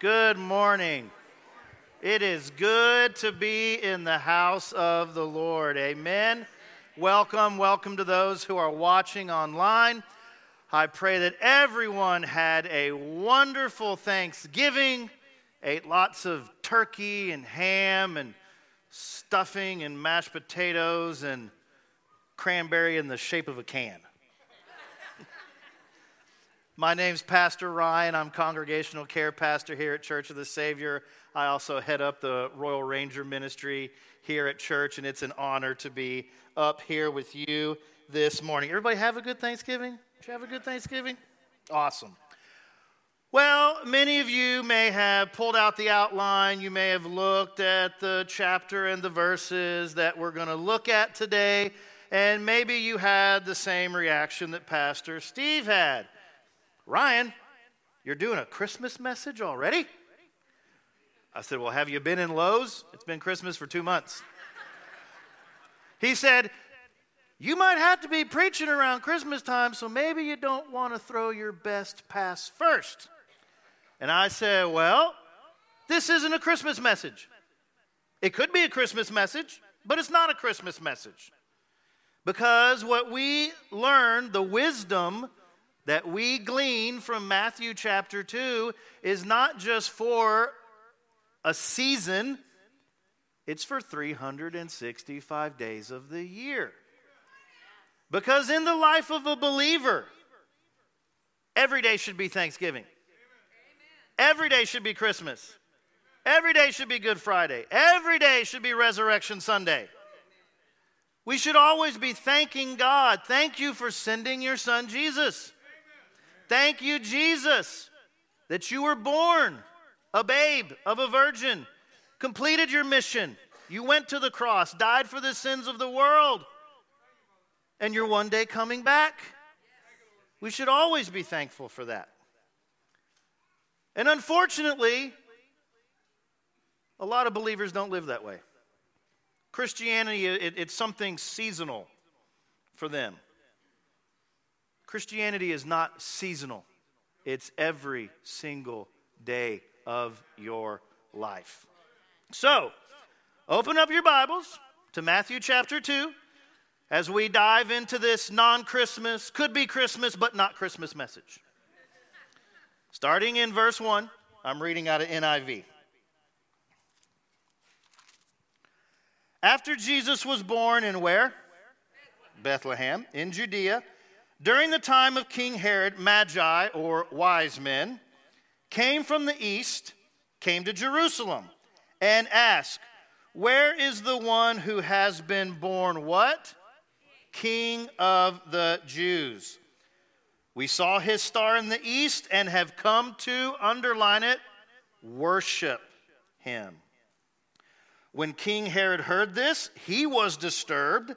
Good morning. It is good to be in the house of the Lord. Amen. Welcome to those who are watching online. I pray that everyone had a wonderful Thanksgiving, ate lots of turkey and ham and stuffing and mashed potatoes and cranberry in the shape of a can. My name's Pastor Ryan. I'm Congregational Care Pastor here at Church of the Savior. I also head up the Royal Ranger Ministry here at church, and it's an honor to be up here with you this morning. Everybody have a good Thanksgiving? Did you have a good Thanksgiving? Awesome. Well, many of you may have pulled out the outline. You may have looked at the chapter and the verses that we're going to look at today, and maybe you had the same reaction that Pastor Steve had. Ryan, you're doing a Christmas message already? I said, well, have you been in Lowe's? It's been Christmas for 2 months. He said, you might have to be preaching around Christmas time, so maybe you don't want to throw your best pass first. And I said, well, this isn't a Christmas message. It could be a Christmas message, but it's not a Christmas message. Because what we learn, the wisdom that we glean from Matthew chapter 2 is not just for a season, it's for 365 days of the year. Because in the life of a believer, every day should be Thanksgiving. Every day should be Christmas. Every day should be Good Friday. Every day should be Resurrection Sunday. We should always be thanking God. Thank you for sending your son Jesus. Thank you, Jesus, that you were born a babe of a virgin, completed your mission. You went to the cross, died for the sins of the world. And you're one day coming back. We should always be thankful for that. And unfortunately, a lot of believers don't live that way. Christianity, it's something seasonal for them. Christianity is not seasonal. It's every single day of your life. So, open up your Bibles to Matthew chapter 2. As we dive into this non-Christmas, could be Christmas, but not Christmas message. Starting in verse 1, I'm reading out of NIV. After Jesus was born in where? Bethlehem, in Judea, during the time of King Herod, Magi, or wise men, came from the east, came to Jerusalem, and asked, where is the one who has been born what? King of the Jews. We saw his star in the east and have come to, underline it, worship him. When King Herod heard this, he was disturbed,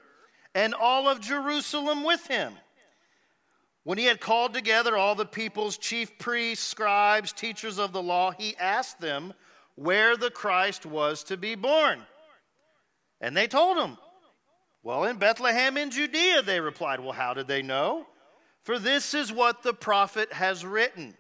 and all of Jerusalem with him. When he had called together all the people's chief priests, scribes, teachers of the law, he asked them where the Christ was to be born. And they told him, well, in Bethlehem in Judea, they replied. Well, how did they know? For this is what the prophet has written.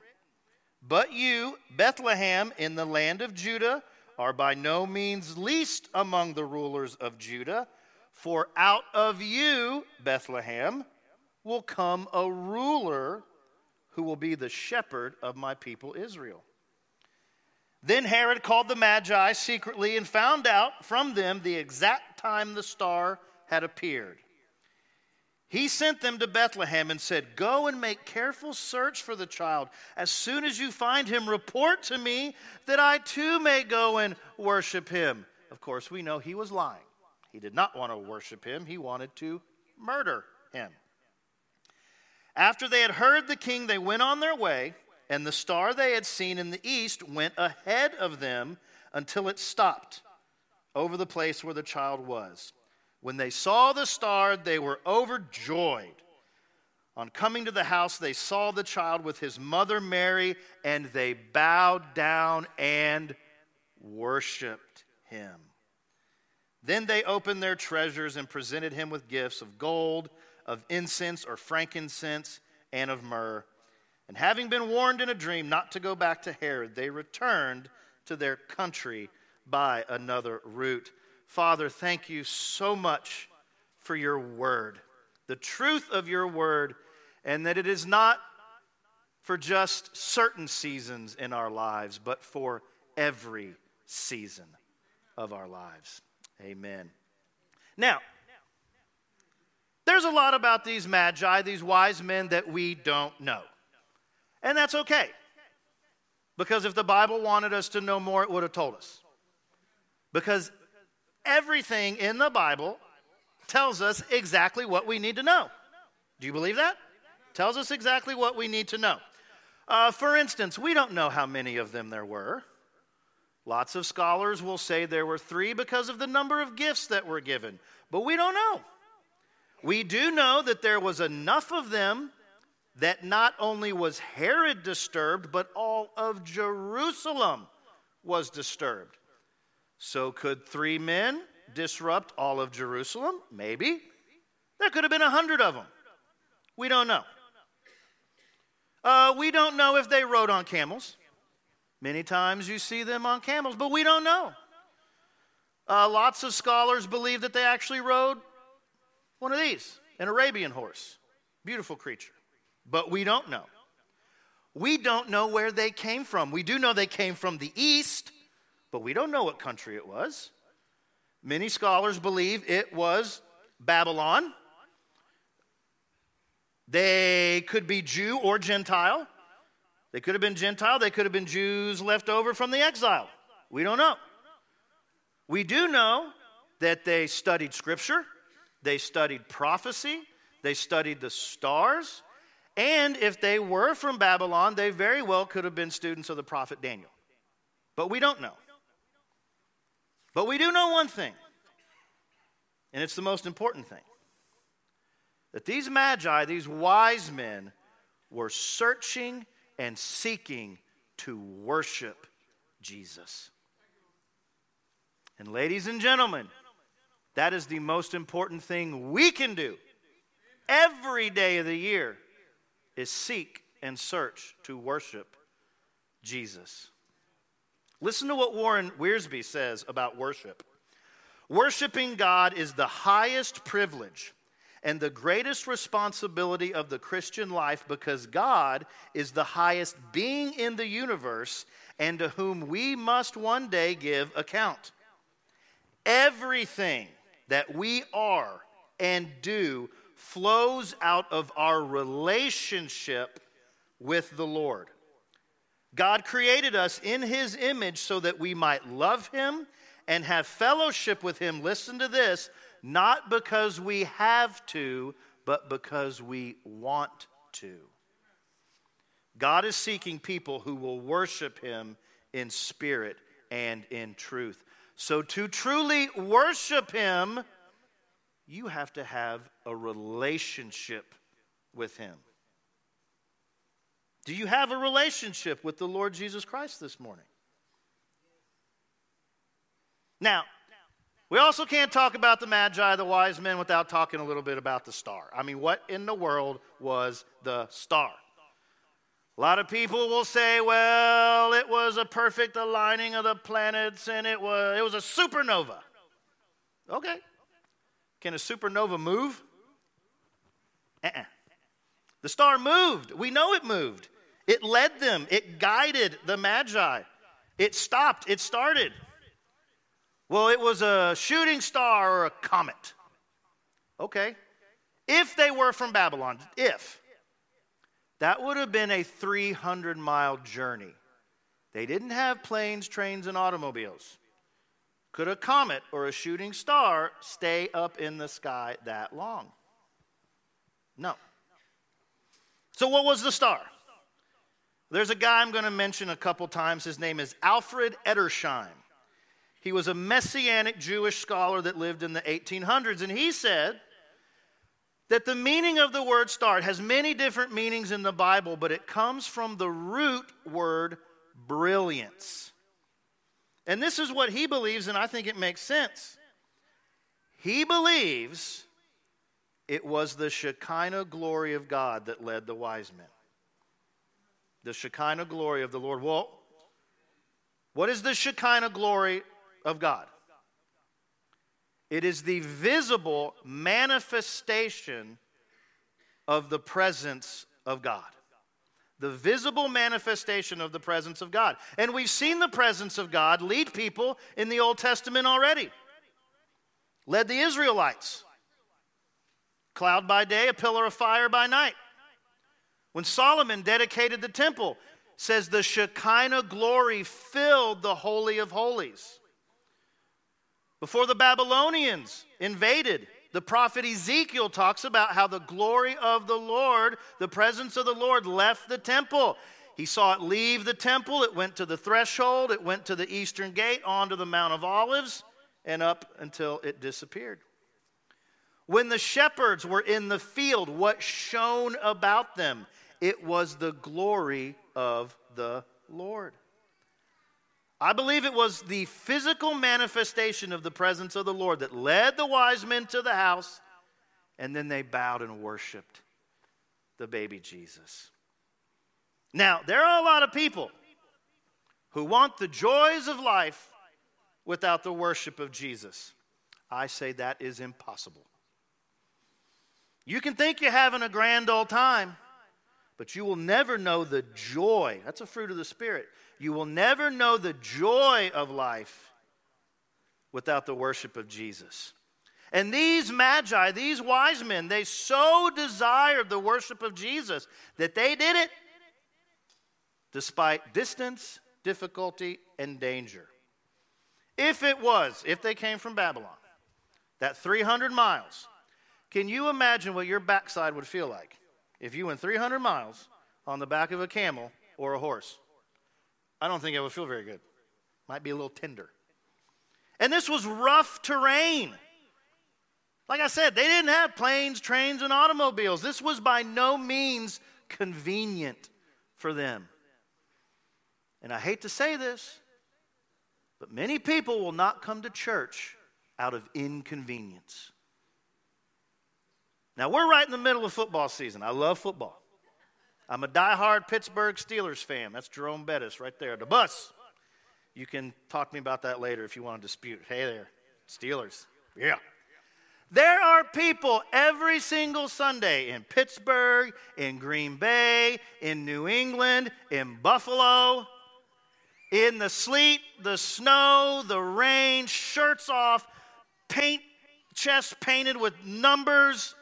But you, Bethlehem, in the land of Judah, are by no means least among the rulers of Judah. For out of you, Bethlehem, will come a ruler who will be the shepherd of my people Israel. Then Herod called the Magi secretly and found out from them the exact time the star had appeared. He sent them to Bethlehem and said, go and make careful search for the child. As soon as you find him, report to me that I too may go and worship him. Of course, we know he was lying. He did not want to worship him. He wanted to murder him. After they had heard the king, they went on their way, and the star they had seen in the east went ahead of them until it stopped over the place where the child was. When they saw the star, they were overjoyed. On coming to the house, they saw the child with his mother Mary, and they bowed down and worshiped him. Then they opened their treasures and presented him with gifts of gold, of incense or frankincense, and of myrrh. And having been warned in a dream not to go back to Herod, they returned to their country by another route. Father, thank you so much for your word, the truth of your word, and that it is not for just certain seasons in our lives, but for every season of our lives. Amen. Now, there's a lot about these magi, these wise men, that we don't know. And that's okay, because if the Bible wanted us to know more, it would have told us. Because everything in the Bible tells us exactly what we need to know. Do you believe that? Tells us exactly what we need to know. For instance, we don't know how many of them there were. Lots of scholars will say there were 3 because of the number of gifts that were given. But we don't know. We do know that there was enough of them that not only was Herod disturbed, but all of Jerusalem was disturbed. So could 3 men disrupt all of Jerusalem? Maybe. There could have been 100 of them. We don't know. We don't know if they rode on camels. Many times you see them on camels, but we don't know. Lots of scholars believe that they actually rode one of these, an Arabian horse. Beautiful creature. But we don't know. We don't know where they came from. We do know they came from the east, but we don't know what country it was. Many scholars believe it was Babylon. They could be Jew or Gentile. They could have been Gentile. They could have been Jews left over from the exile. We don't know. We do know that they studied Scripture. They studied prophecy. They studied the stars. And if they were from Babylon, they very well could have been students of the prophet Daniel. But we don't know. But we do know one thing, and it's the most important thing, that these magi, these wise men, were searching and seeking to worship Jesus. And ladies and gentlemen, that is the most important thing we can do every day of the year, is seek and search to worship Jesus. Listen to what Warren Wiersbe says about worship. Worshiping God is the highest privilege and the greatest responsibility of the Christian life, because God is the highest being in the universe and to whom we must one day give account. Everything that we are and do flows out of our relationship with the Lord. God created us in His image so that we might love Him and have fellowship with Him. Listen to this. Not because we have to, but because we want to. God is seeking people who will worship Him in spirit and in truth. So to truly worship Him, you have to have a relationship with Him. Do you have a relationship with the Lord Jesus Christ this morning? Now, we also can't talk about the Magi, the wise men, without talking a little bit about the star. I mean, what in the world was the star? A lot of people will say, well, it was a perfect aligning of the planets and it was a supernova. Okay. Can a supernova move? The star moved. We know it moved. It led them. It guided the Magi. It stopped. It started. Well, it was a shooting star or a comet. Okay. If they were from Babylon, if. That would have been a 300-mile journey. They didn't have planes, trains, and automobiles. Could a comet or a shooting star stay up in the sky that long? No. So what was the star? There's a guy I'm going to mention a couple times. His name is Alfred Edersheim. He was a Messianic Jewish scholar that lived in the 1800s, and he said that the meaning of the word star has many different meanings in the Bible, but it comes from the root word brilliance. And this is what he believes, and I think it makes sense. He believes it was the Shekinah glory of God that led the wise men. The Shekinah glory of the Lord. Well, what is the Shekinah glory of God? It is the visible manifestation of the presence of God. The visible manifestation of the presence of God. And we've seen the presence of God lead people in the Old Testament already. Led the Israelites. Cloud by day, a pillar of fire by night. When Solomon dedicated the temple, it says the Shekinah glory filled the Holy of Holies. Before the Babylonians invaded, the prophet Ezekiel talks about how the glory of the Lord, the presence of the Lord, left the temple. He saw it leave the temple. It went to the threshold. It went to the eastern gate, onto the Mount of Olives, and up until it disappeared. When the shepherds were in the field, what shone about them? It was the glory of the Lord. I believe it was the physical manifestation of the presence of the Lord that led the wise men to the house, and then they bowed and worshiped the baby Jesus. Now, there are a lot of people who want the joys of life without the worship of Jesus. I say that is impossible. You can think you're having a grand old time, but you will never know the joy. That's a fruit of the Spirit. You will never know the joy of life without the worship of Jesus. And these magi, these wise men, they so desired the worship of Jesus that they did it despite distance, difficulty, and danger. If they came from Babylon, that 300 miles... Can you imagine what your backside would feel like if you went 300 miles on the back of a camel or a horse? I don't think it would feel very good. Might be a little tender. And this was rough terrain. Like I said, they didn't have planes, trains, and automobiles. This was by no means convenient for them. And I hate to say this, but many people will not come to church out of inconvenience. Now, we're right in the middle of football season. I love football. I'm a diehard Pittsburgh Steelers fan. That's Jerome Bettis right there. The bus. You can talk to me about that later if you want to dispute. Hey there, Steelers. Yeah. There are people every single Sunday in Pittsburgh, in Green Bay, in New England, in Buffalo, in the sleet, the snow, the rain, shirts off, chest painted with numbers,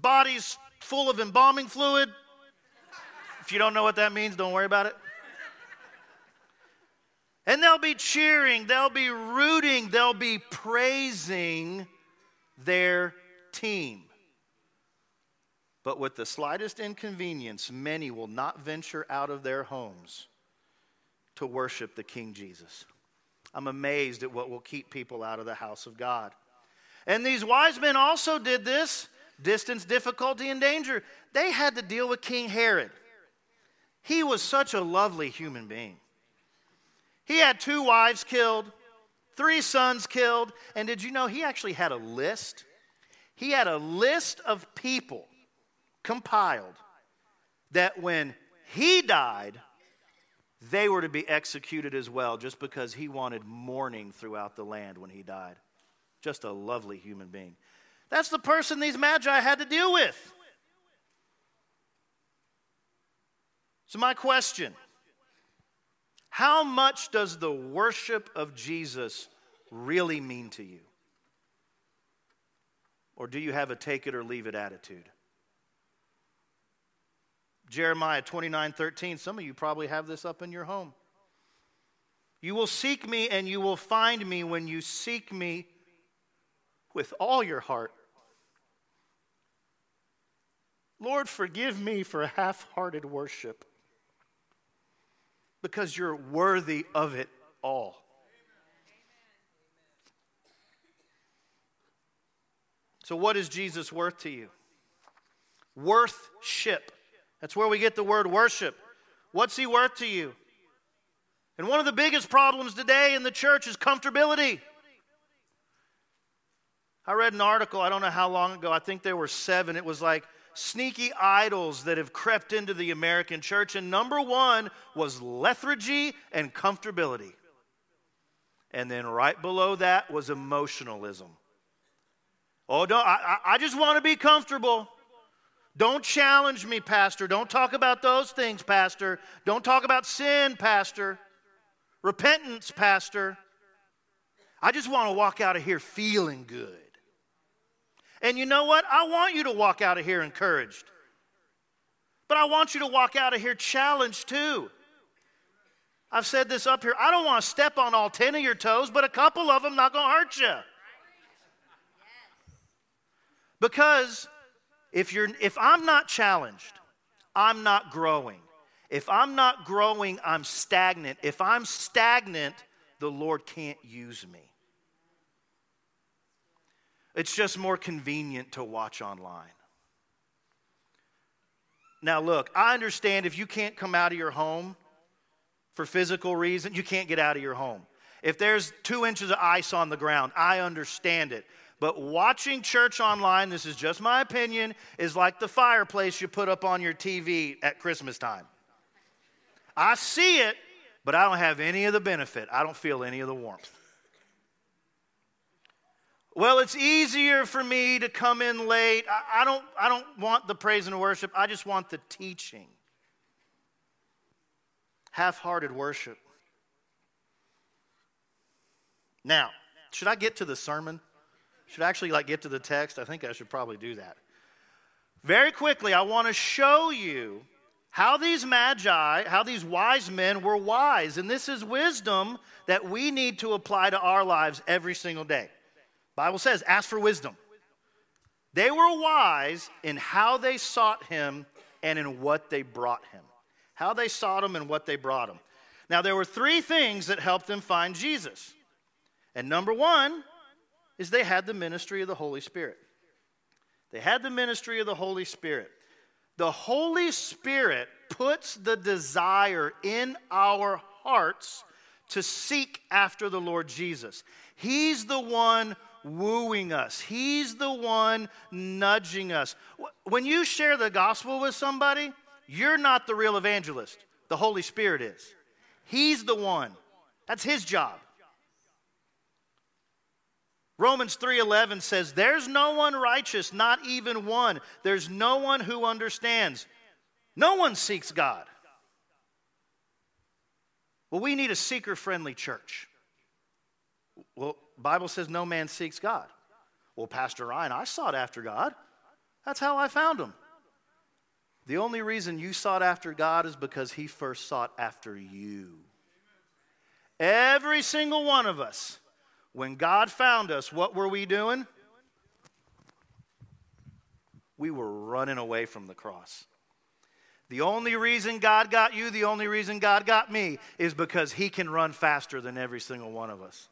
bodies full of embalming fluid. If you don't know what that means, don't worry about it. And they'll be cheering, they'll be rooting, they'll be praising their team. But with the slightest inconvenience, many will not venture out of their homes to worship the King Jesus. I'm amazed at what will keep people out of the house of God. And these wise men also did this. Distance, difficulty, and danger. They had to deal with King Herod. He was such a lovely human being. He had 2 wives killed, 3 sons killed, and did you know he actually had a list? He had a list of people compiled that when he died, they were to be executed as well, just because he wanted mourning throughout the land when he died. Just a lovely human being. That's the person these magi had to deal with. So my question, how much does the worship of Jesus really mean to you? Or do you have a take it or leave it attitude? Jeremiah 29:13, some of you probably have this up in your home. You will seek me and you will find me when you seek me with all your heart. Lord, forgive me for half-hearted worship, because you're worthy of it all. So what is Jesus worth to you? Worth-ship. That's where we get the word worship. What's he worth to you? And one of the biggest problems today in the church is comfortability. I read an article, I don't know how long ago, I think there were 7. It was like sneaky idols that have crept into the American church, and number one was lethargy and comfortability. And then right below that was emotionalism. Oh, no, I just want to be comfortable. Don't challenge me, Pastor. Don't talk about those things, Pastor. Don't talk about sin, Pastor. Repentance, Pastor. I just want to walk out of here feeling good. And you know what? I want you to walk out of here encouraged. But I want you to walk out of here challenged too. I've said this up here. I don't want to step on all 10 of your toes, but a couple of them not going to hurt you. Because if I'm not challenged, I'm not growing. If I'm not growing, I'm stagnant. If I'm stagnant, the Lord can't use me. It's just more convenient to watch online. Now look, I understand if you can't come out of your home for physical reason, you can't get out of your home. If there's 2 inches of ice on the ground, I understand it. But watching church online, this is just my opinion, is like the fireplace you put up on your TV at Christmas time. I see it, but I don't have any of the benefit. I don't feel any of the warmth. Well, it's easier for me to come in late. I don't want the praise and worship. I just want the teaching. Half-hearted worship. Now, should I get to the sermon? Should I actually get to the text? I think I should probably do that. Very quickly, I want to show you how these magi, how these wise men were wise. And this is wisdom that we need to apply to our lives every single day. The Bible says, ask for wisdom. They were wise in how they sought him and in what they brought him. How they sought him and what they brought him. Now, there were three things that helped them find Jesus. And number one is they had the ministry of the Holy Spirit. They had the ministry of the Holy Spirit. The Holy Spirit puts the desire in our hearts to seek after the Lord Jesus. He's the one wooing us. He's the one nudging us. When you share the gospel with somebody, you're not the real evangelist. The Holy Spirit is. He's the one. That's his job. Romans 3:11 says, there's no one righteous, not even one. There's no one who understands. No one seeks God. Well, we need a seeker-friendly church. Well, the Bible says no man seeks God. Well, Pastor Ryan, I sought after God. That's how I found him. The only reason you sought after God is because he first sought after you. Every single one of us. When God found us, what were we doing? We were running away from the cross. The only reason God got you, the only reason God got me, is because he can run faster than every single one of us.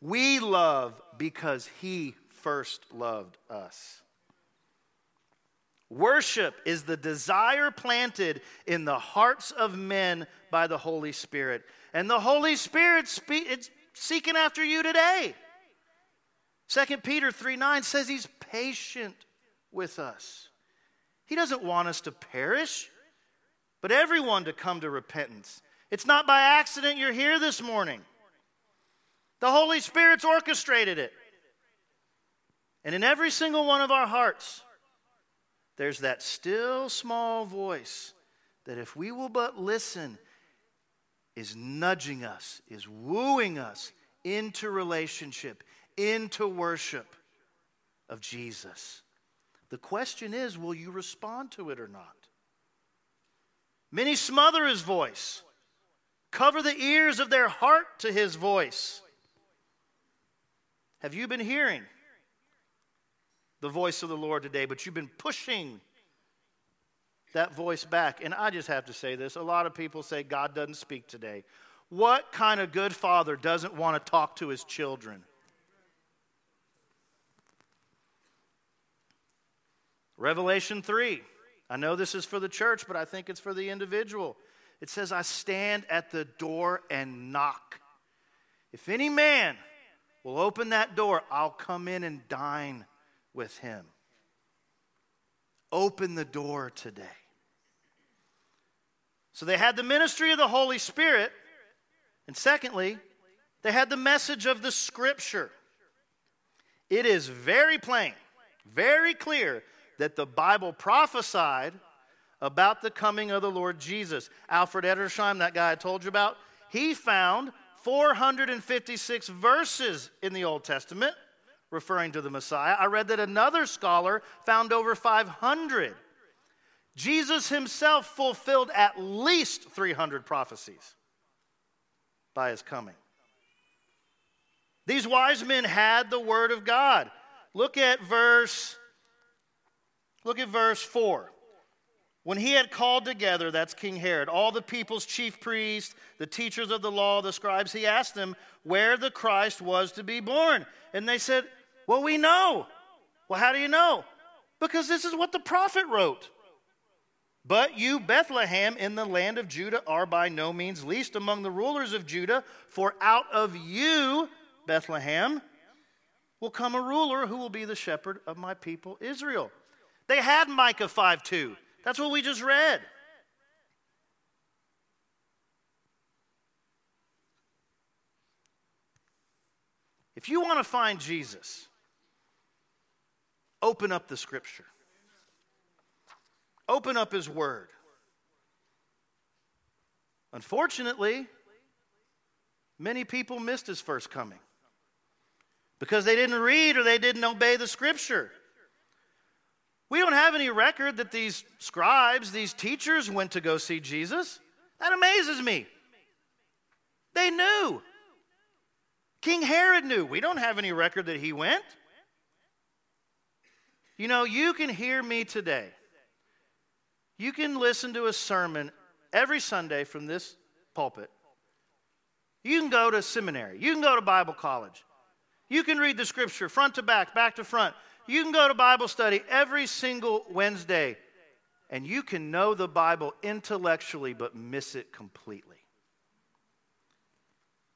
We love because he first loved us. Worship is the desire planted in the hearts of men by the Holy Spirit. And the Holy Spirit speaks. Seeking after you today. 2 Peter 3:9 says he's patient with us. He doesn't want us to perish, but everyone to come to repentance. It's not by accident you're here this morning. The Holy Spirit's orchestrated it. And in every single one of our hearts, there's that still small voice that if we will but listen, is nudging us, is wooing us into relationship, into worship of Jesus. The question is, will you respond to it or not? Many smother his voice, cover the ears of their heart to his voice. Have you been hearing the voice of the Lord today, but you've been pushing that voice back? And I just have to say this. A lot of people say God doesn't speak today. What kind of good father doesn't want to talk to his children? Revelation 3. I know this is for the church, but I think it's for the individual. It says, I stand at the door and knock. If any man will open that door, I'll come in and dine with him. Open the door today. So they had the ministry of the Holy Spirit. And secondly, they had the message of the Scripture. It is very plain, very clear that the Bible prophesied about the coming of the Lord Jesus. Alfred Edersheim, that guy I told you about, he found 456 verses in the Old Testament referring to the Messiah. I read that another scholar found over 500. Jesus himself fulfilled at least 300 prophecies by his coming. These wise men had the word of God. Look at verse 4. When he had called together, that's King Herod, all the people's chief priests, the teachers of the law, the scribes, he asked them where the Christ was to be born. And they said, well, we know. Well, how do you know? Because this is what the prophet wrote. But you, Bethlehem, in the land of Judah, are by no means least among the rulers of Judah, for out of you, Bethlehem, will come a ruler who will be the shepherd of my people Israel. They had Micah 5:2. That's what we just read. If you want to find Jesus, open up the Scripture. Open up his word. Unfortunately, many people missed his first coming because they didn't read or they didn't obey the Scripture. We don't have any record that these scribes, these teachers went to go see Jesus. That amazes me. They knew. King Herod knew. We don't have any record that he went. You know, you can hear me today. You can listen to a sermon every Sunday from this pulpit. You can go to seminary. You can go to Bible college. You can read the Scripture front to back, back to front. You can go to Bible study every single Wednesday, and you can know the Bible intellectually but miss it completely.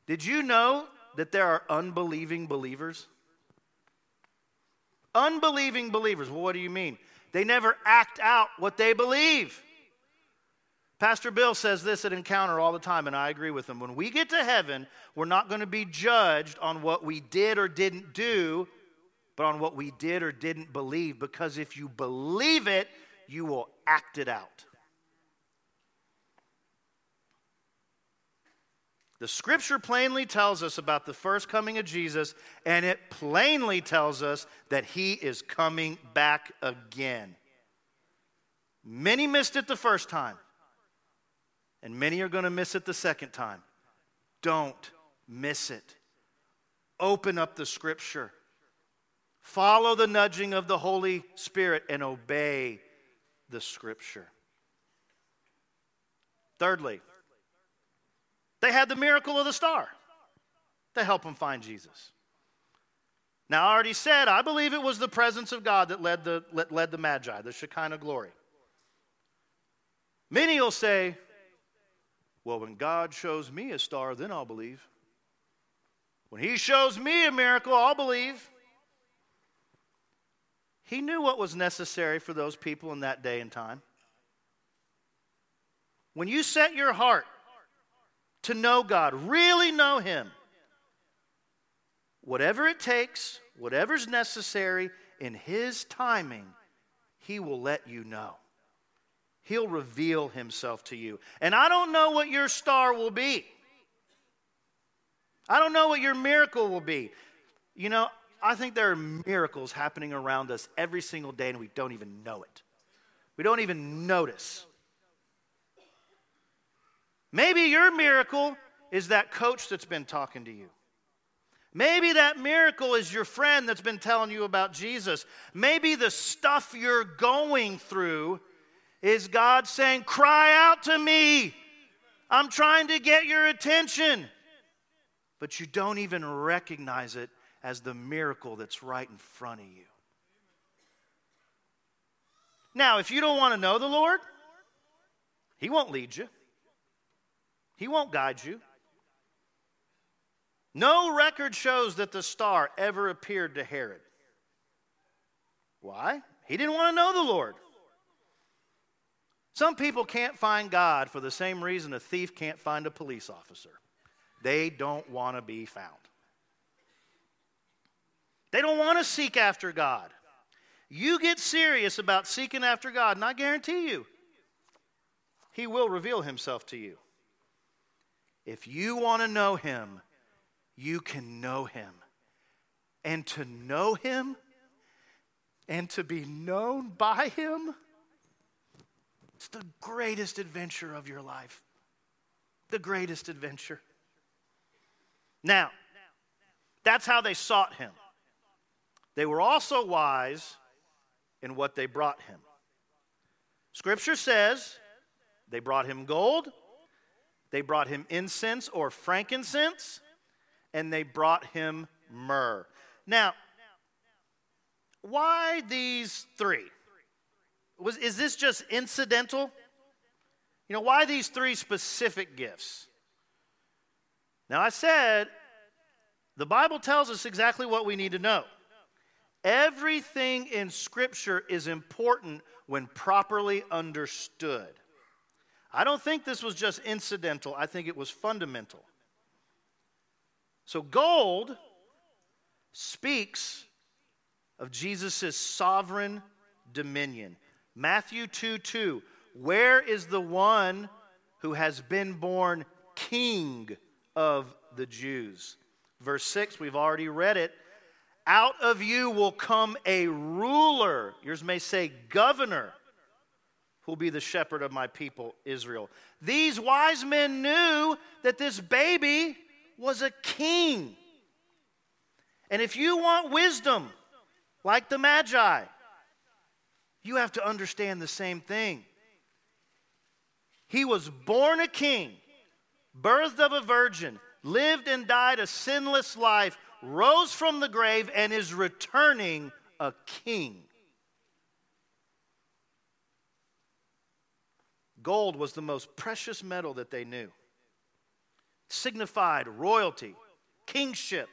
Did you know that there are unbelieving believers? Unbelieving believers. Well, what do you mean? They never act out what they believe. Pastor Bill says this at Encounter all the time, and I agree with him. When we get to heaven, we're not going to be judged on what we did or didn't do, but on what we did or didn't believe, because if you believe it, you will act it out. The Scripture plainly tells us about the first coming of Jesus, and it plainly tells us that he is coming back again. Many missed it the first time, and many are going to miss it the second time. Don't miss it. Open up the Scripture. Follow the nudging of the Holy Spirit and obey the Scripture. Thirdly, they had the miracle of the star to help them find Jesus. Now, I already said, I believe it was the presence of God that led the Magi, the Shekinah glory. Many will say, well, when God shows me a star, then I'll believe. When he shows me a miracle, I'll believe. He knew what was necessary for those people in that day and time. When you set your heart to know God, really know him, whatever it takes, whatever's necessary, in his timing, he will let you know. He'll reveal himself to you. And I don't know what your star will be. I don't know what your miracle will be. You know, I think there are miracles happening around us every single day, and we don't even know it. We don't even notice. Maybe your miracle is that coach that's been talking to you. Maybe that miracle is your friend that's been telling you about Jesus. Maybe the stuff you're going through is God saying, cry out to me. I'm trying to get your attention. But you don't even recognize it as the miracle that's right in front of you. Now, if you don't want to know the Lord, he won't lead you. He won't guide you. No record shows that the star ever appeared to Herod. Why? He didn't want to know the Lord. Some people can't find God for the same reason a thief can't find a police officer. They don't want to be found. They don't want to seek after God. You get serious about seeking after God, and I guarantee you, He will reveal Himself to you. If you want to know Him, you can know Him. And to know Him and to be known by Him, it's the greatest adventure of your life. The greatest adventure. Now, that's how they sought Him. They were also wise in what they brought Him. Scripture says they brought Him gold, they brought Him incense or frankincense, and they brought Him myrrh. Now, why these three? Is this just incidental? You know, why these three specific gifts? Now, I said the Bible tells us exactly what we need to know. Everything in Scripture is important when properly understood. I don't think this was just incidental. I think it was fundamental. So gold speaks of Jesus' sovereign dominion. Matthew 2:2, where is the one who has been born King of the Jews? Verse 6, we've already read it. Out of you will come a ruler, yours may say governor, who will be the shepherd of my people Israel. These wise men knew that this baby was a king. And if you want wisdom, like the Magi, you have to understand the same thing. He was born a king, birthed of a virgin, lived and died a sinless life, rose from the grave, and is returning a king. Gold was the most precious metal that they knew. It signified royalty, kingship.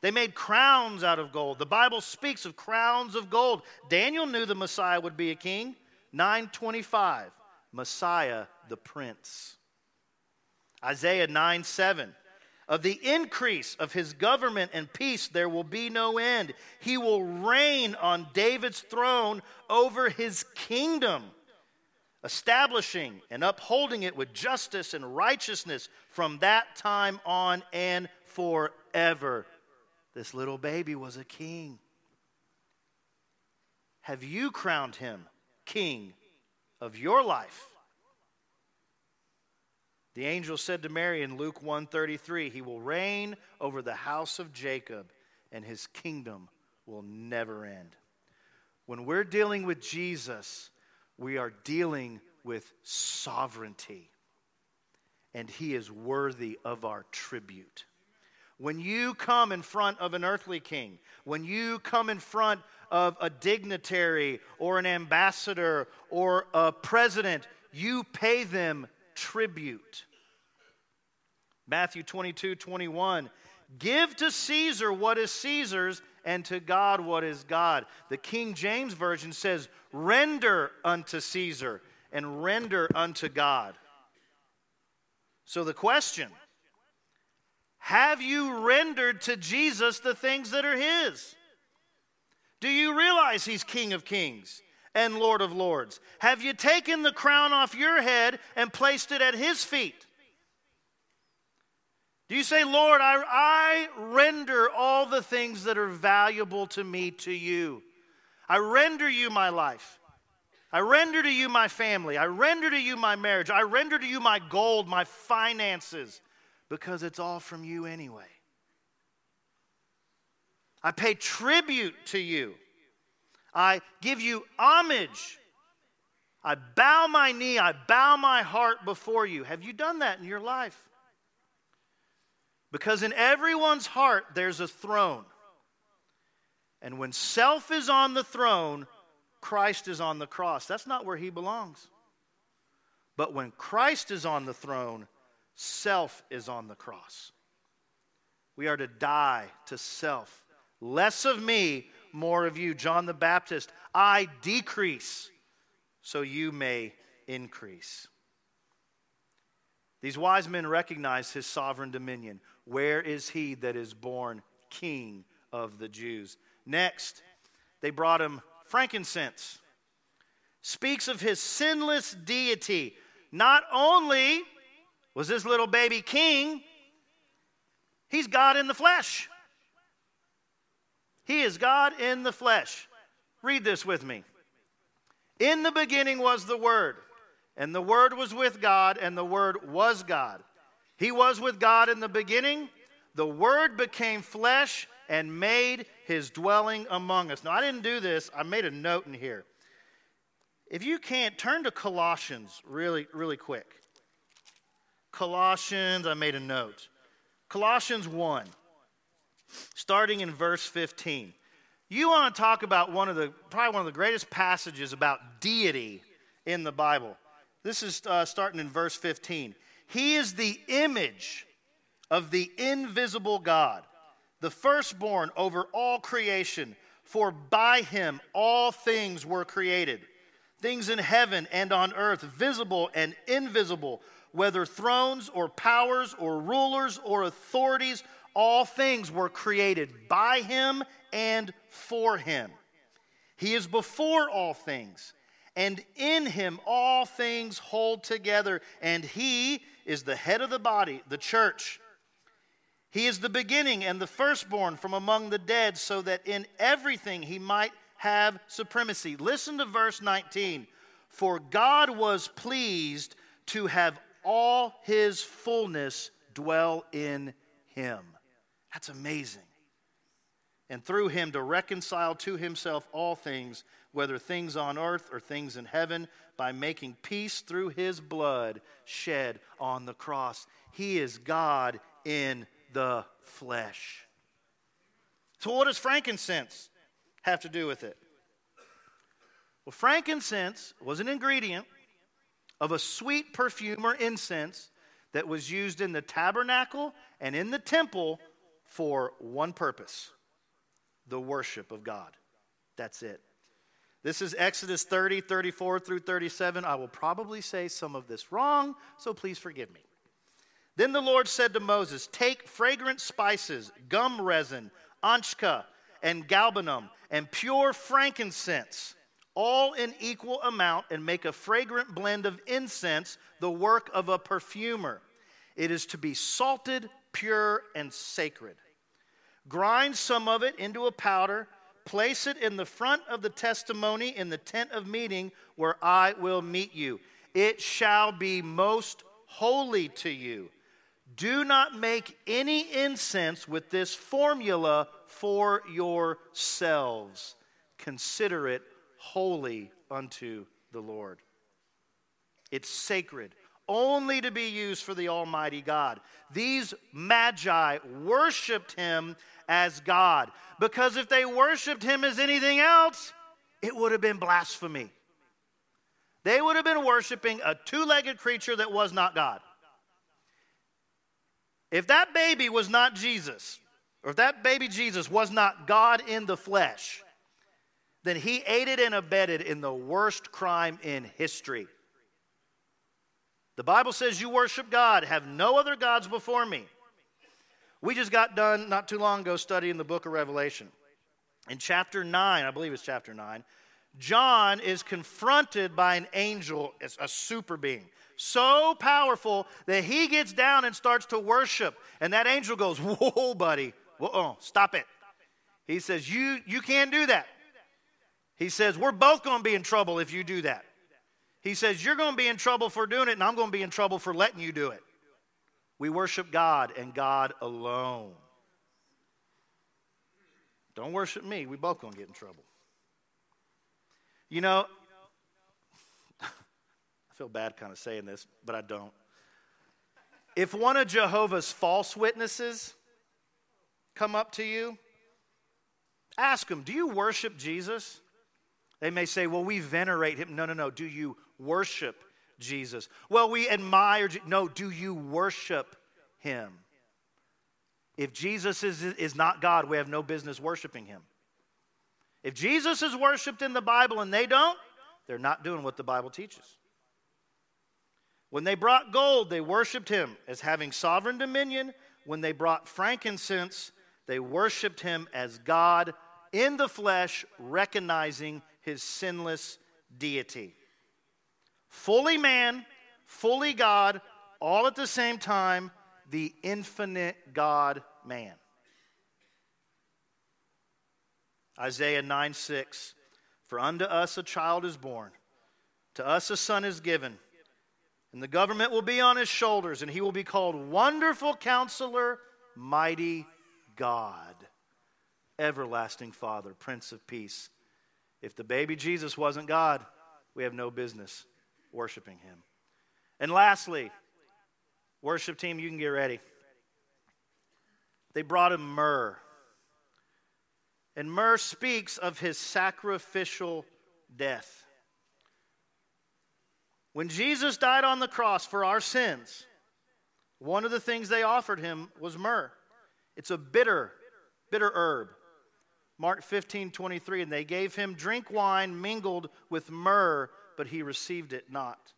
They made crowns out of gold. The Bible speaks of crowns of gold. Daniel knew the Messiah would be a king. 9:25, Messiah the Prince. Isaiah 9:7, of the increase of his government and peace there will be no end. He will reign on David's throne over his kingdom, establishing and upholding it with justice and righteousness from that time on and forever. This little baby was a king. Have you crowned him king of your life? The angel said to Mary in Luke 1:33, he will reign over the house of Jacob, and his kingdom will never end. When we're dealing with Jesus, we are dealing with sovereignty, and he is worthy of our tribute. When you come in front of an earthly king, when you come in front of a dignitary or an ambassador or a president, you pay them tribute. Matthew 22:21, give to Caesar what is Caesar's and to God what is God. The King James Version says, render unto Caesar and render unto God. So the question, have you rendered to Jesus the things that are his? Do you realize he's King of Kings and Lord of Lords? Have you taken the crown off your head and placed it at his feet? Do you say, Lord, I render all the things that are valuable to me to you. I render you my life. I render to you my family. I render to you my marriage. I render to you my gold, my finances. Because it's all from you anyway. I pay tribute to you. I give you homage. I bow my knee. I bow my heart before you. Have you done that in your life? Because in everyone's heart there's a throne. And when self is on the throne, Christ is on the cross. That's not where he belongs. But when Christ is on the throne, self is on the cross. We are to die to self. Less of me, more of you. John the Baptist, I decrease so you may increase. These wise men recognize his sovereign dominion. Where is he that is born King of the Jews? Next, they brought him frankincense. Speaks of his sinless deity. Not only was this little baby king, he's God in the flesh. He is God in the flesh. Read this with me. In the beginning was the Word, and the Word was with God, and the Word was God. He was with God in the beginning. The Word became flesh and made his dwelling among us. Now, I didn't do this. I made a note in here. If you can't, turn to Colossians really, really quick. Colossians, I made a note. Colossians 1, starting in verse 15. You want to talk about probably one of the greatest passages about deity in the Bible. This is starting in verse 15. He is the image of the invisible God, the firstborn over all creation, for by him all things were created, things in heaven and on earth, visible and invisible, whether thrones or powers or rulers or authorities. All things were created by him and for him. He is before all things, and in him all things hold together, and he is the head of the body, the church. He is the beginning and the firstborn from among the dead, so that in everything he might have supremacy. Listen to verse 19. For God was pleased to have all his fullness dwell in him. That's amazing. And through him to reconcile to himself all things, whether things on earth or things in heaven, by making peace through his blood shed on the cross. He is God in the flesh. So what does frankincense have to do with it? Well, frankincense was an ingredient of a sweet perfume or incense that was used in the tabernacle and in the temple for one purpose: the worship of God. That's it. This is Exodus 30, 34 through 37. I will probably say some of this wrong, so please forgive me. Then the Lord said to Moses, take fragrant spices, gum resin, anchka, and galbanum, and pure frankincense, all in equal amount, and make a fragrant blend of incense, the work of a perfumer. It is to be salted, pure, and sacred. Grind some of it into a powder, place it in the front of the testimony in the tent of meeting where I will meet you. It shall be most holy to you. Do not make any incense with this formula for yourselves. Consider it holy unto the Lord. It's sacred, only to be used for the Almighty God. These Magi worshipped him as God, because if they worshipped him as anything else, it would have been blasphemy. They would have been worshiping a two-legged creature that was not God. If that baby was not Jesus, or if that baby Jesus was not God in the flesh, then he aided and abetted in the worst crime in history. The Bible says you worship God, have no other gods before me. We just got done not too long ago studying the book of Revelation. In chapter 9, I believe it's chapter 9, John is confronted by an angel, a super being, so powerful that he gets down and starts to worship. And that angel goes, whoa, buddy, whoa, stop it. He says, you can't do that. He says, we're both going to be in trouble if you do that. He says, you're going to be in trouble for doing it, and I'm going to be in trouble for letting you do it. We worship God and God alone. Don't worship me. We both going to get in trouble. You know, I feel bad kind of saying this, but I don't. If one of Jehovah's false witnesses come up to you, ask them, do you worship Jesus? They may say, well, we venerate him. No. Do you worship Jesus? Well, we admire Jesus. No, do you worship him? If Jesus is not God, we have no business worshiping him. If Jesus is worshiped in the Bible and they don't, they're not doing what the Bible teaches. When they brought gold, they worshipped him as having sovereign dominion. When they brought frankincense, they worshipped him as God in the flesh, recognizing his sinless deity. Fully man, fully God, all at the same time, the infinite God-man. Isaiah 9:6, for unto us a child is born, to us a son is given, and the government will be on his shoulders, and he will be called Wonderful Counselor, Mighty God, Everlasting Father, Prince of Peace. If the baby Jesus wasn't God, we have no business worshiping him. And lastly, worship team, you can get ready. They brought him myrrh. And myrrh speaks of his sacrificial death. When Jesus died on the cross for our sins, one of the things they offered him was myrrh. It's a bitter herb. Mark 15:23, and they gave him drink wine mingled with myrrh, but he received it not.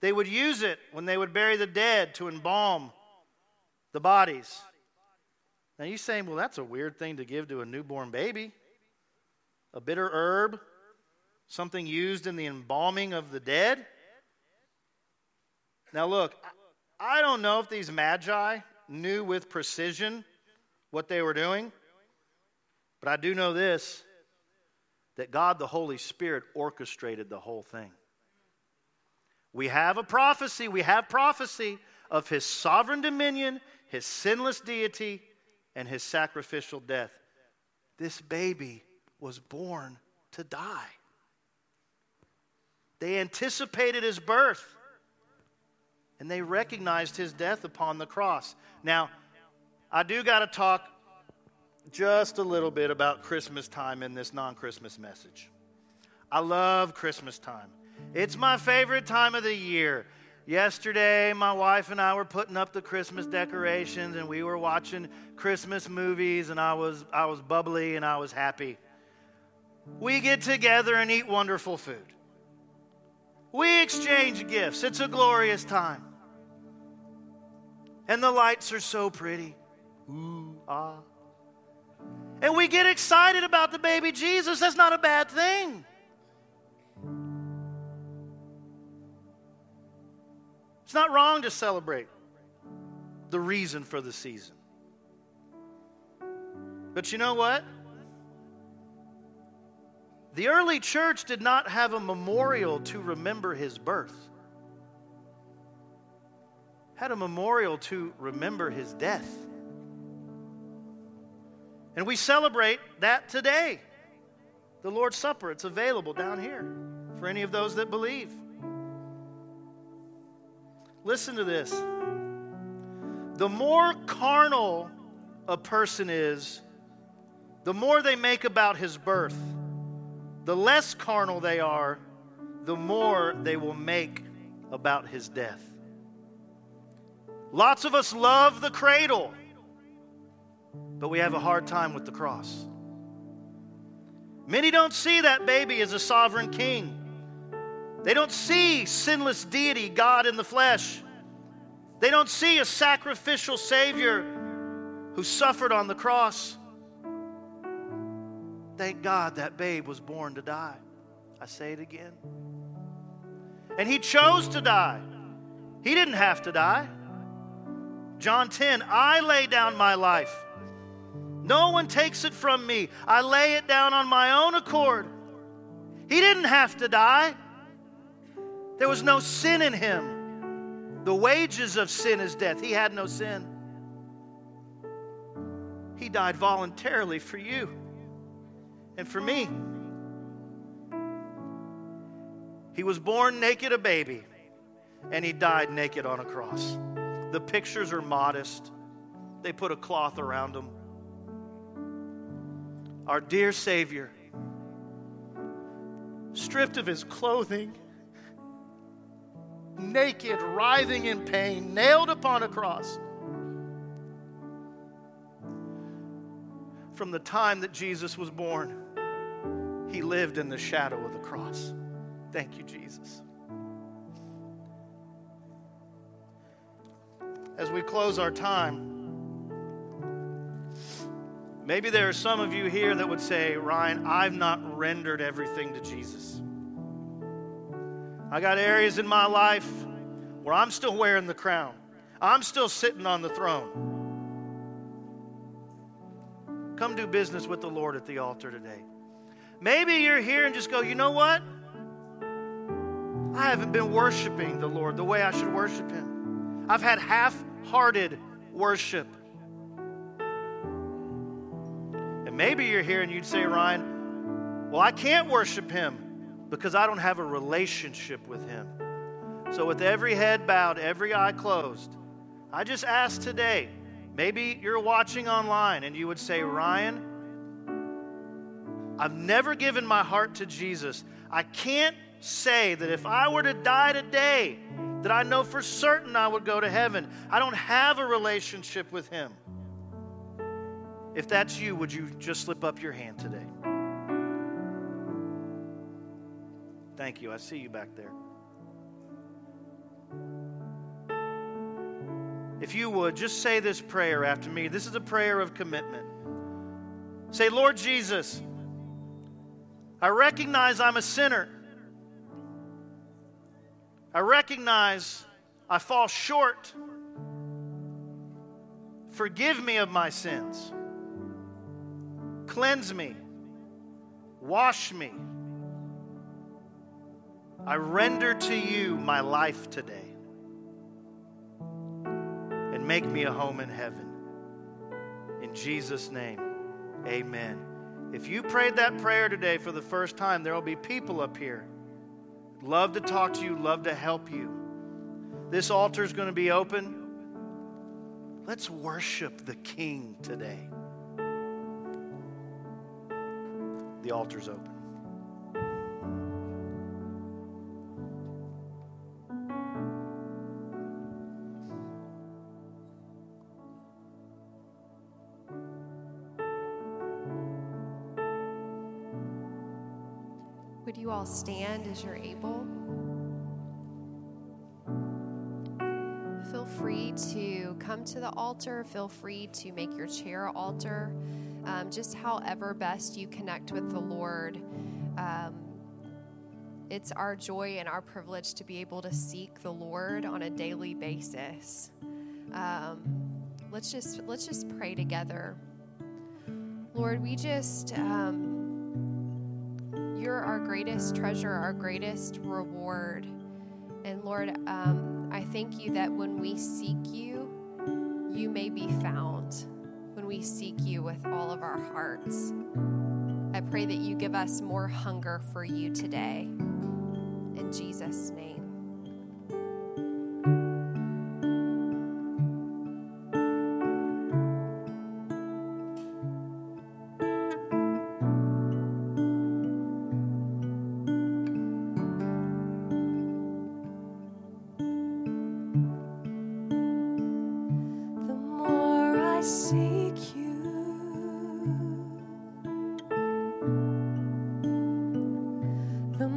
They would use it when they would bury the dead to embalm the bodies. Now you're saying, well, that's a weird thing to give to a newborn baby. A bitter herb, something used in the embalming of the dead. Now look, I don't know if these Magi knew with precision what they were doing, but I do know this, that God the Holy Spirit orchestrated the whole thing. We have a prophecy, of his sovereign dominion, his sinless deity, and his sacrificial death. This baby was born to die. They anticipated his birth, and they recognized his death upon the cross. Now, I do got to talk just a little bit about Christmas time in this non-Christmas message. I love Christmas time. It's my favorite time of the year. Yesterday, my wife and I were putting up the Christmas decorations, and we were watching Christmas movies, and I was bubbly and I was happy. We get together and eat wonderful food. We exchange gifts. It's a glorious time. And the lights are so pretty. Ooh, ah. And we get excited about the baby Jesus. That's not a bad thing. It's not wrong to celebrate the reason for the season. But you know what? The early church did not have a memorial to remember his birth. Had a memorial to remember his death. And we celebrate that today. The Lord's Supper, it's available down here for any of those that believe. Listen to this. The more carnal a person is, the more they make about his birth. The less carnal they are, the more they will make about his death. Lots of us love the cradle, but we have a hard time with the cross. Many don't see that baby as a sovereign king. They don't see sinless deity, God in the flesh. They don't see a sacrificial Savior who suffered on the cross. Thank God that babe was born to die. I say it again. And he chose to die. He didn't have to die. John 10, I lay down my life. No one takes it from me. I lay it down on my own accord. He didn't have to die. There was no sin in him. The wages of sin is death. He had no sin. He died voluntarily for you and for me. He was born naked a baby, and he died naked on a cross. The pictures are modest. They put a cloth around him. Our dear Savior, stripped of his clothing, naked, writhing in pain, nailed upon a cross. From the time that Jesus was born, he lived in the shadow of the cross. Thank you, Jesus. as we close our time, maybe there are some of you here that would say, Ryan, I've not rendered everything to Jesus. I got areas in my life where I'm still wearing the crown. I'm still sitting on the throne. Come do business with the Lord at the altar today. Maybe you're here and just go, you know what? I haven't been worshiping the Lord the way I should worship Him. I've had half-hearted worship. And maybe you're here and you'd say, Ryan, well, I can't worship Him because I don't have a relationship with Him. So with every head bowed, every eye closed, I just ask today, maybe you're watching online and you would say, Ryan, I've never given my heart to Jesus. I can't say that if I were to die today that I know for certain I would go to heaven. I don't have a relationship with Him. If that's you, would you just slip up your hand today? Thank you. I see you back there. If you would, just say this prayer after me. This is a prayer of commitment. Say, Lord Jesus, I recognize I'm a sinner. I recognize I fall short. Forgive me of my sins. Cleanse me. Wash me. I render to you my life today. Make me a home in heaven. In Jesus' name, amen. If you prayed that prayer today for the first time, there will be people up here. Love to talk to you, love to help you. This altar is going to be open. Let's worship the King today. The altar's open. You all stand as you're able. Feel free to come to the altar. Feel free to make your chair altar. Just however best you connect with the Lord. It's our joy and our privilege to be able to seek the Lord on a daily basis. Let's just pray together. Lord, we just... You're our greatest treasure, our greatest reward. And Lord, I thank you that when we seek you, you may be found. When we seek you with all of our hearts, I pray that you give us more hunger for you today. In Jesus' name. The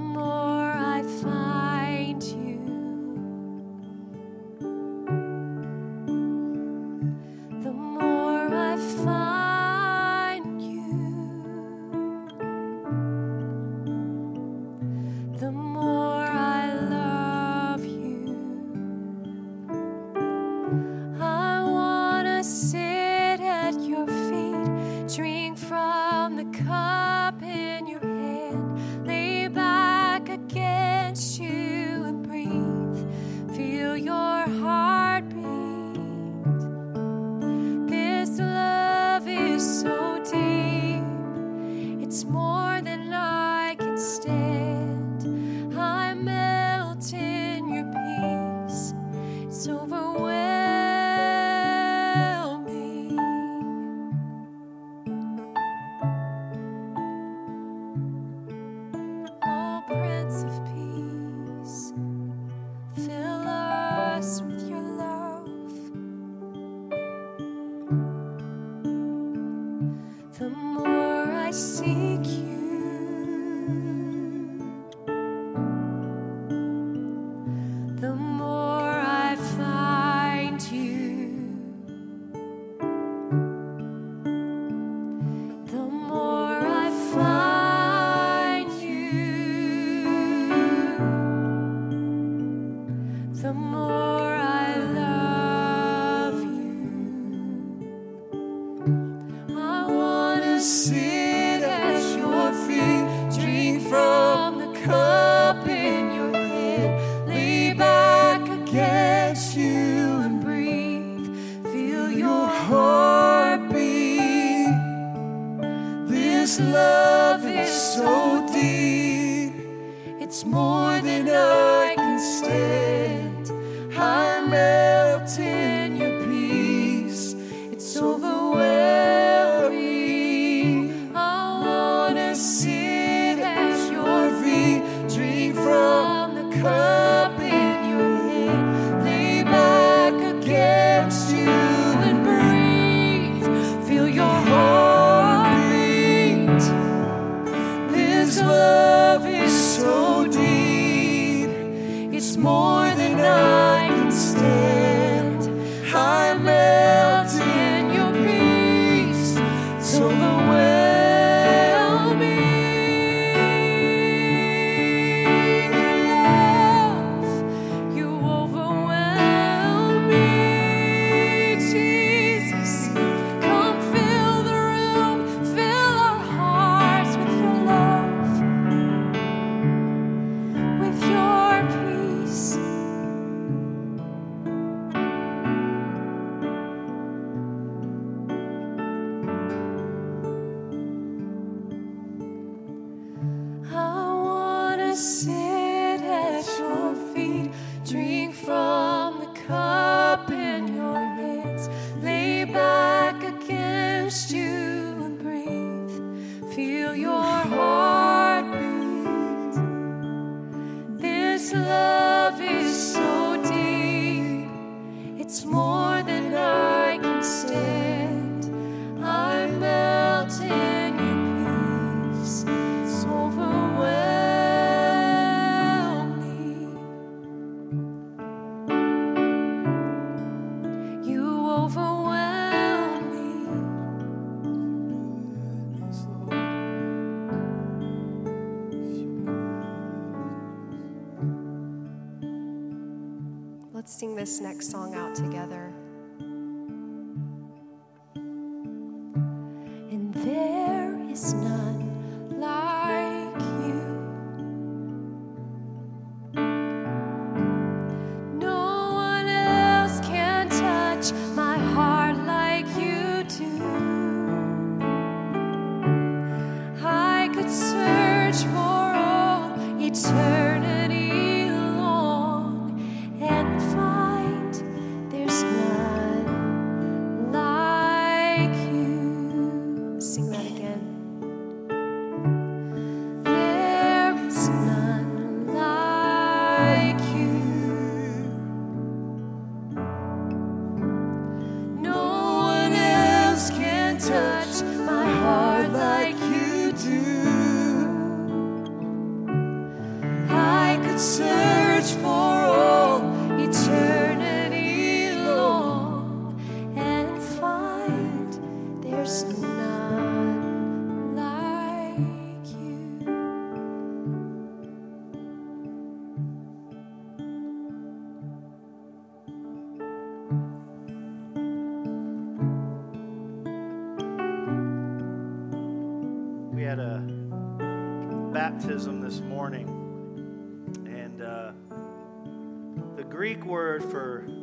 more I find you, Sing this next song out together. And there is none like you. No one else can touch my heart like you do. I could search for all eternity.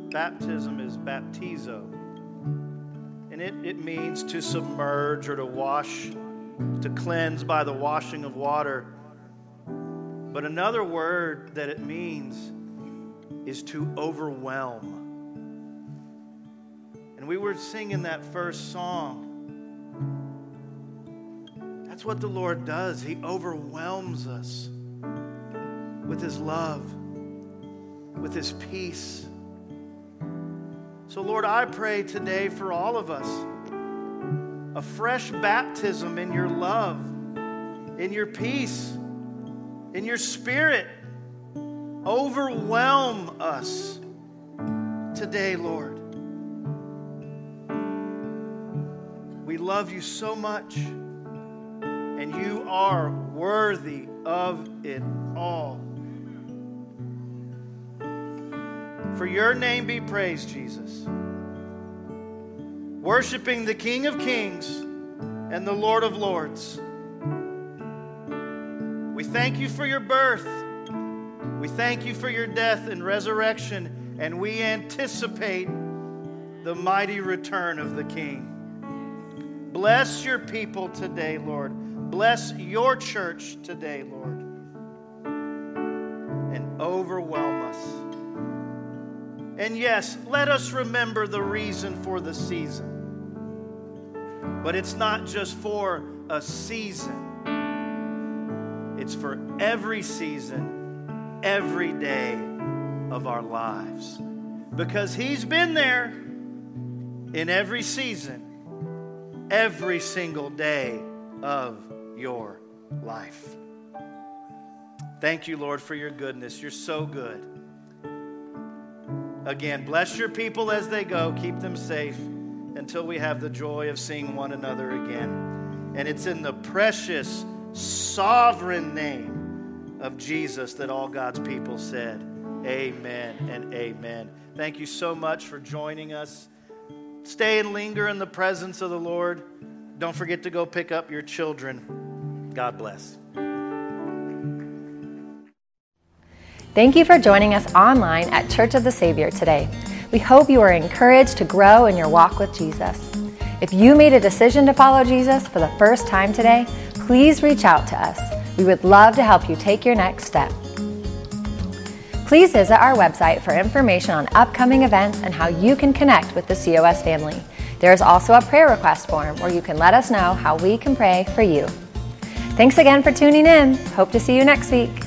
Baptism is baptizo, and it means to submerge or to wash, to cleanse by the washing of water. But another word that it means is to overwhelm. And we were singing that first song. That's what the Lord does. He overwhelms us with His love, with His peace. So, Lord, I pray today for all of us a fresh baptism in your love, in your peace, in your spirit. Overwhelm us today, Lord. We love you so much, and you are worthy of it all. For your name be praised, Jesus. Worshiping the King of Kings and the Lord of Lords. We thank you for your birth. We thank you for your death and resurrection, and we anticipate the mighty return of the King. Bless your people today, Lord. Bless your church today, Lord, and overwhelm us. And yes, let us remember the reason for the season. But it's not just for a season. It's for every season, every day of our lives. Because he's been there in every season, every single day of your life. Thank you, Lord, for your goodness. You're so good. Again, bless your people as they go. Keep them safe until we have the joy of seeing one another again. And it's in the precious, sovereign name of Jesus that all God's people said, amen and amen. Thank you so much for joining us. Stay and linger in the presence of the Lord. Don't forget to go pick up your children. God bless. Thank you for joining us online at Church of the Savior today. We hope you are encouraged to grow in your walk with Jesus. If you made a decision to follow Jesus for the first time today, please reach out to us. We would love to help you take your next step. Please visit our website for information on upcoming events and how you can connect with the COS family. There is also a prayer request form where you can let us know how we can pray for you. Thanks again for tuning in. Hope to see you next week.